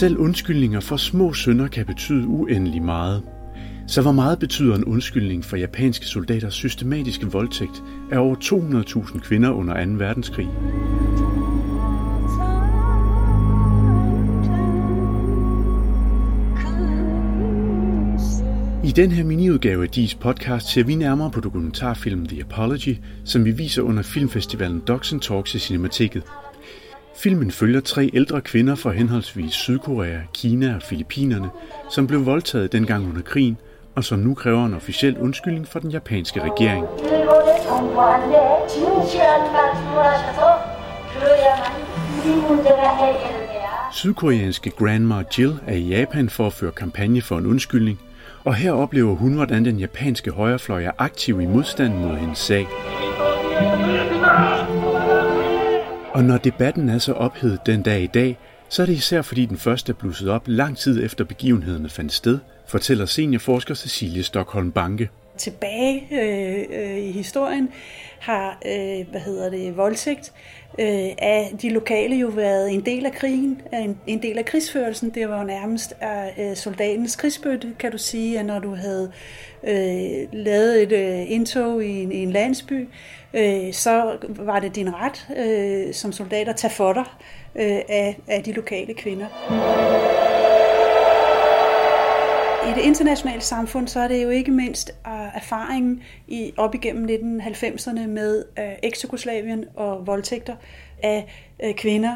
Selv undskyldninger for små synder kan betyde uendelig meget. Så hvor meget betyder en undskyldning for japanske soldaters systematiske voldtægt af over 200.000 kvinder under 2. verdenskrig? I den her miniudgave af DIs podcast ser vi nærmere på dokumentarfilmen The Apology, som vi viser under filmfestivalen Docs & Talks i Cinematiket. Filmen følger 3 ældre kvinder fra henholdsvis Sydkorea, Kina og Filippinerne, som blev voldtaget dengang under krigen, og som nu kræver en officiel undskyldning fra den japanske regering. Sydkoreanske Grandma Jill er i Japan for at føre kampagne for en undskyldning, og her oplever hun, hvordan den japanske højrefløj er aktiv i modstanden mod hendes sag. Og når debatten er så ophedet den dag i dag, så er det især fordi den første er blusset op lang tid efter begivenhederne fandt sted, fortæller seniorforsker Cecilie Stockholm Banke. Tilbage i historien har voldtægt af de lokale jo været en del af krigen, en del af krigsførelsen. Det var jo nærmest soldatens krigsbytte, kan du sige, at når du havde lavet et indtog i en landsby, så var det din ret som soldat at tage for dig af de lokale kvinder. I det internationale samfund, så er det jo ikke mindst erfaringen op igennem 1990'erne med Eksjugoslavien og voldtægter af kvinder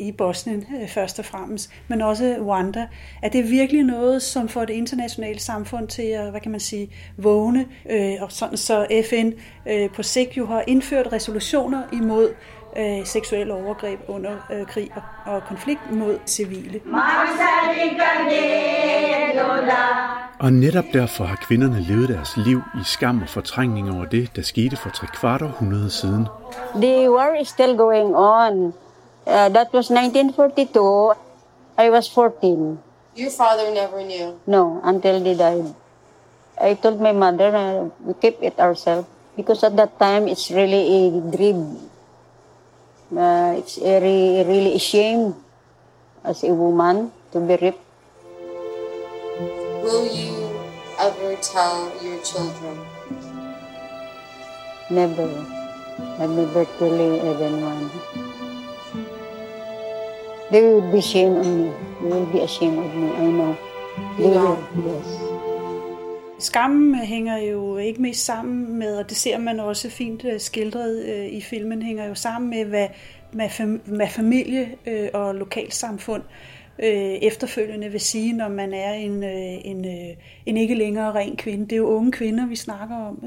i Bosnien først og fremmest, men også Rwanda. Er det virkelig noget, som får det internationale samfund til at, vågne, og sådan så FN på sigt jo har indført resolutioner imod seksuelle overgreb under krig og konflikt mod civile. Og netop derfor har kvinderne levet deres liv i skam og fortrængning over det, der skete for 3/4 århundrede siden. The war is still going on. That was 1942. I was 14. Your father never knew? No, until they died. I told my mother we keep it ourselves because at that time it's really a dream. It's really a shame as a woman to be raped. Will you ever tell your children? Never. I never tell anyone. They will be ashamed of me. They will be ashamed of me. I know. They will. Yes. Skammen hænger jo ikke mest sammen med, og det ser man også fint skildret i filmen, hænger jo sammen med, hvad familie og lokalsamfund efterfølgende vil sige, når man er en ikke længere ren kvinde. Det er jo unge kvinder, vi snakker om,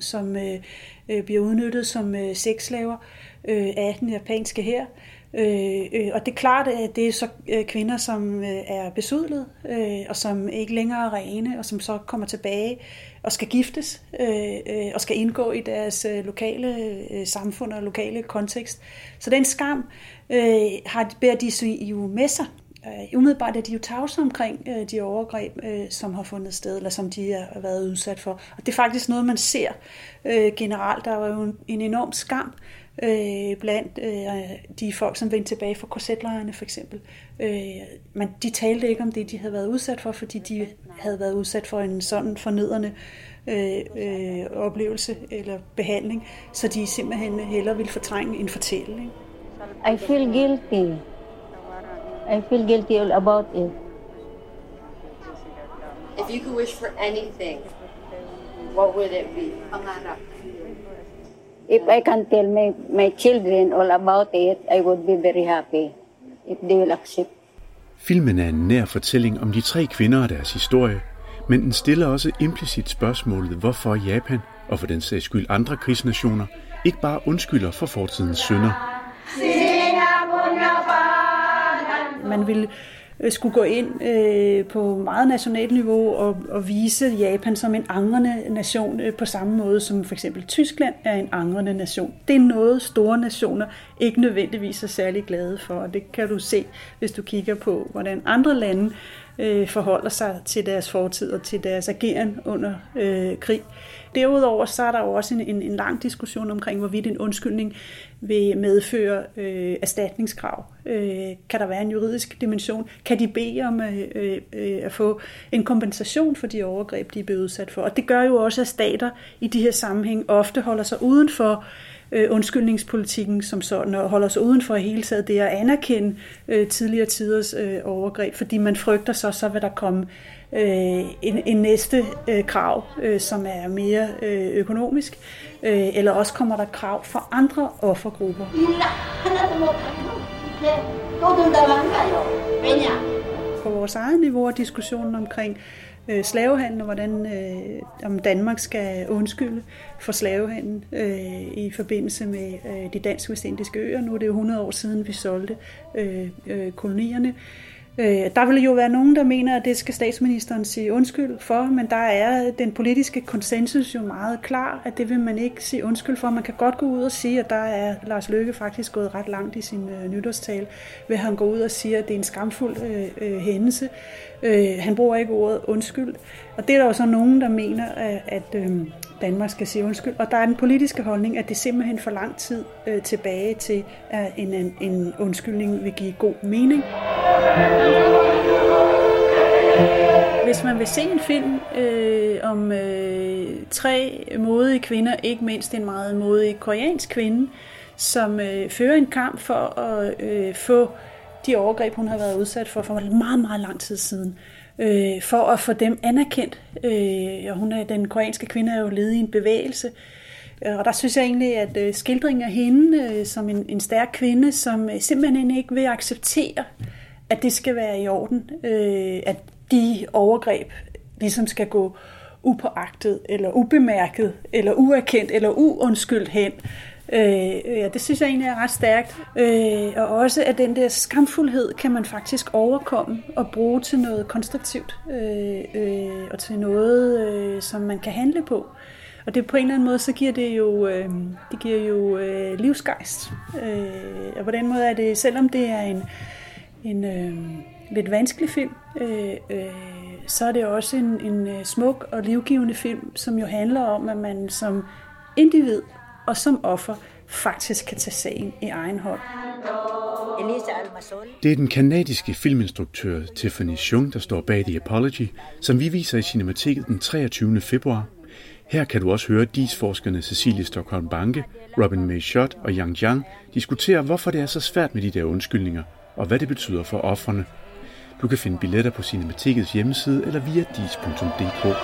som bliver udnyttet som sexslaver af den japanske hær. Og det er klart, at det er så kvinder, som er besudlet, og som ikke længere er rene, og som så kommer tilbage og skal giftes, og skal indgå i deres lokale samfund og lokale kontekst. Så den skam bærer de jo med sig. Umiddelbart er de jo tavse omkring de overgreb, som har fundet sted, eller som de har været udsat for. Og det er faktisk noget, man ser generelt. Der var jo en enorm skam blandt de folk, som vendte tilbage fra korsetlejrene for eksempel. Men de talte ikke om det, de havde været udsat for, fordi de havde været udsat for en sådan fornedrende oplevelse eller behandling, så de simpelthen hellere ville fortrænge en fortælling. I feel guilty. I feel guilty all about it. If you could wish for anything, what would it be? If I can tell my children all about it, I would be very happy if they will accept. Filmen er en nær fortælling om de 3 kvinder og deres historie, men den stiller også implicit spørgsmålet, hvorfor Japan, og for den sags skyld andre krigsnationer, ikke bare undskylder for fortidens synder. Man ville skulle gå ind på meget nationalt niveau og vise Japan som en angrende nation på samme måde som for eksempel Tyskland er en angrende nation. Det er noget, store nationer ikke nødvendigvis er særlig glade for, og det kan du se, hvis du kigger på, hvordan andre lande forholder sig til deres fortid og til deres ageren under krig. Derudover så er der jo også en lang diskussion omkring, hvorvidt en undskyldning vil medføre erstatningskrav. Kan der være en juridisk dimension? Kan de bede om at få en kompensation for de overgreb, de er blevet udsat for? Og det gør jo også, at stater i de her sammenhæng ofte holder sig uden for undskyldningspolitikken som sådan, og holder sig uden for i hele taget det at anerkende tidligere tiders overgreb, fordi man frygter så vil der komme en næste krav, som er mere økonomisk, eller også kommer der krav fra andre offergrupper. På vores eget niveau er diskussionen omkring slavehandel og hvordan om Danmark skal undskylde for slavehandel i forbindelse med de dansk-vestindiske øer. Nu er det jo 100 år siden, vi solgte kolonierne. Der vil jo være nogen, der mener, at det skal statsministeren sige undskyld for, men der er den politiske konsensus jo meget klar, at det vil man ikke sige undskyld for. Man kan godt gå ud og sige, at der er Lars Løkke faktisk gået ret langt i sin nytårstale, ved han går ud og siger, at det er en skamfuld hændelse. Han bruger ikke ordet undskyld, og det er der jo så nogen, der mener, at Danmark skal sige undskyld. Og der er den politiske holdning, at det simpelthen for lang tid tilbage til, at en undskyldning vil give god mening. Hvis man vil se en film om tre modige kvinder, ikke mindst en meget modig koreansk kvinde, som fører en kamp for at få de overgreb, hun har været udsat for meget, meget lang tid siden, for at få dem anerkendt. Og den koreanske kvinde er jo ledet i en bevægelse. Og der synes jeg egentlig, at skildringen af hende som en stærk kvinde, som simpelthen ikke vil acceptere, at det skal være i orden, at de overgreb ligesom skal gå upåagtet, eller ubemærket, eller uerkendt, eller uundskyldt hen. Ja, det synes jeg egentlig er ret stærkt. Og også, at den der skamfuldhed kan man faktisk overkomme og bruge til noget konstruktivt, og til noget, som man kan handle på. Og det på en eller anden måde, så giver det jo, livsgejst. Og på den måde er det, selvom det er en lidt vanskelig film, så er det også en smuk og livgivende film, som jo handler om, at man som individ og som offer faktisk kan tage sagen i egen hånd. Det er den kanadiske filminstruktør Tiffany Chung, der står bag The Apology, som vi viser i Cinematiket den 23. februar. Her kan du også høre DIS-forskerne Cecilie Stockholm Banke, Robin May Schott og Yang Jiang diskutere, hvorfor det er så svært med de der undskyldninger, og hvad det betyder for ofrene. Du kan finde billetter på Cinematikets hjemmeside eller via dis.dk.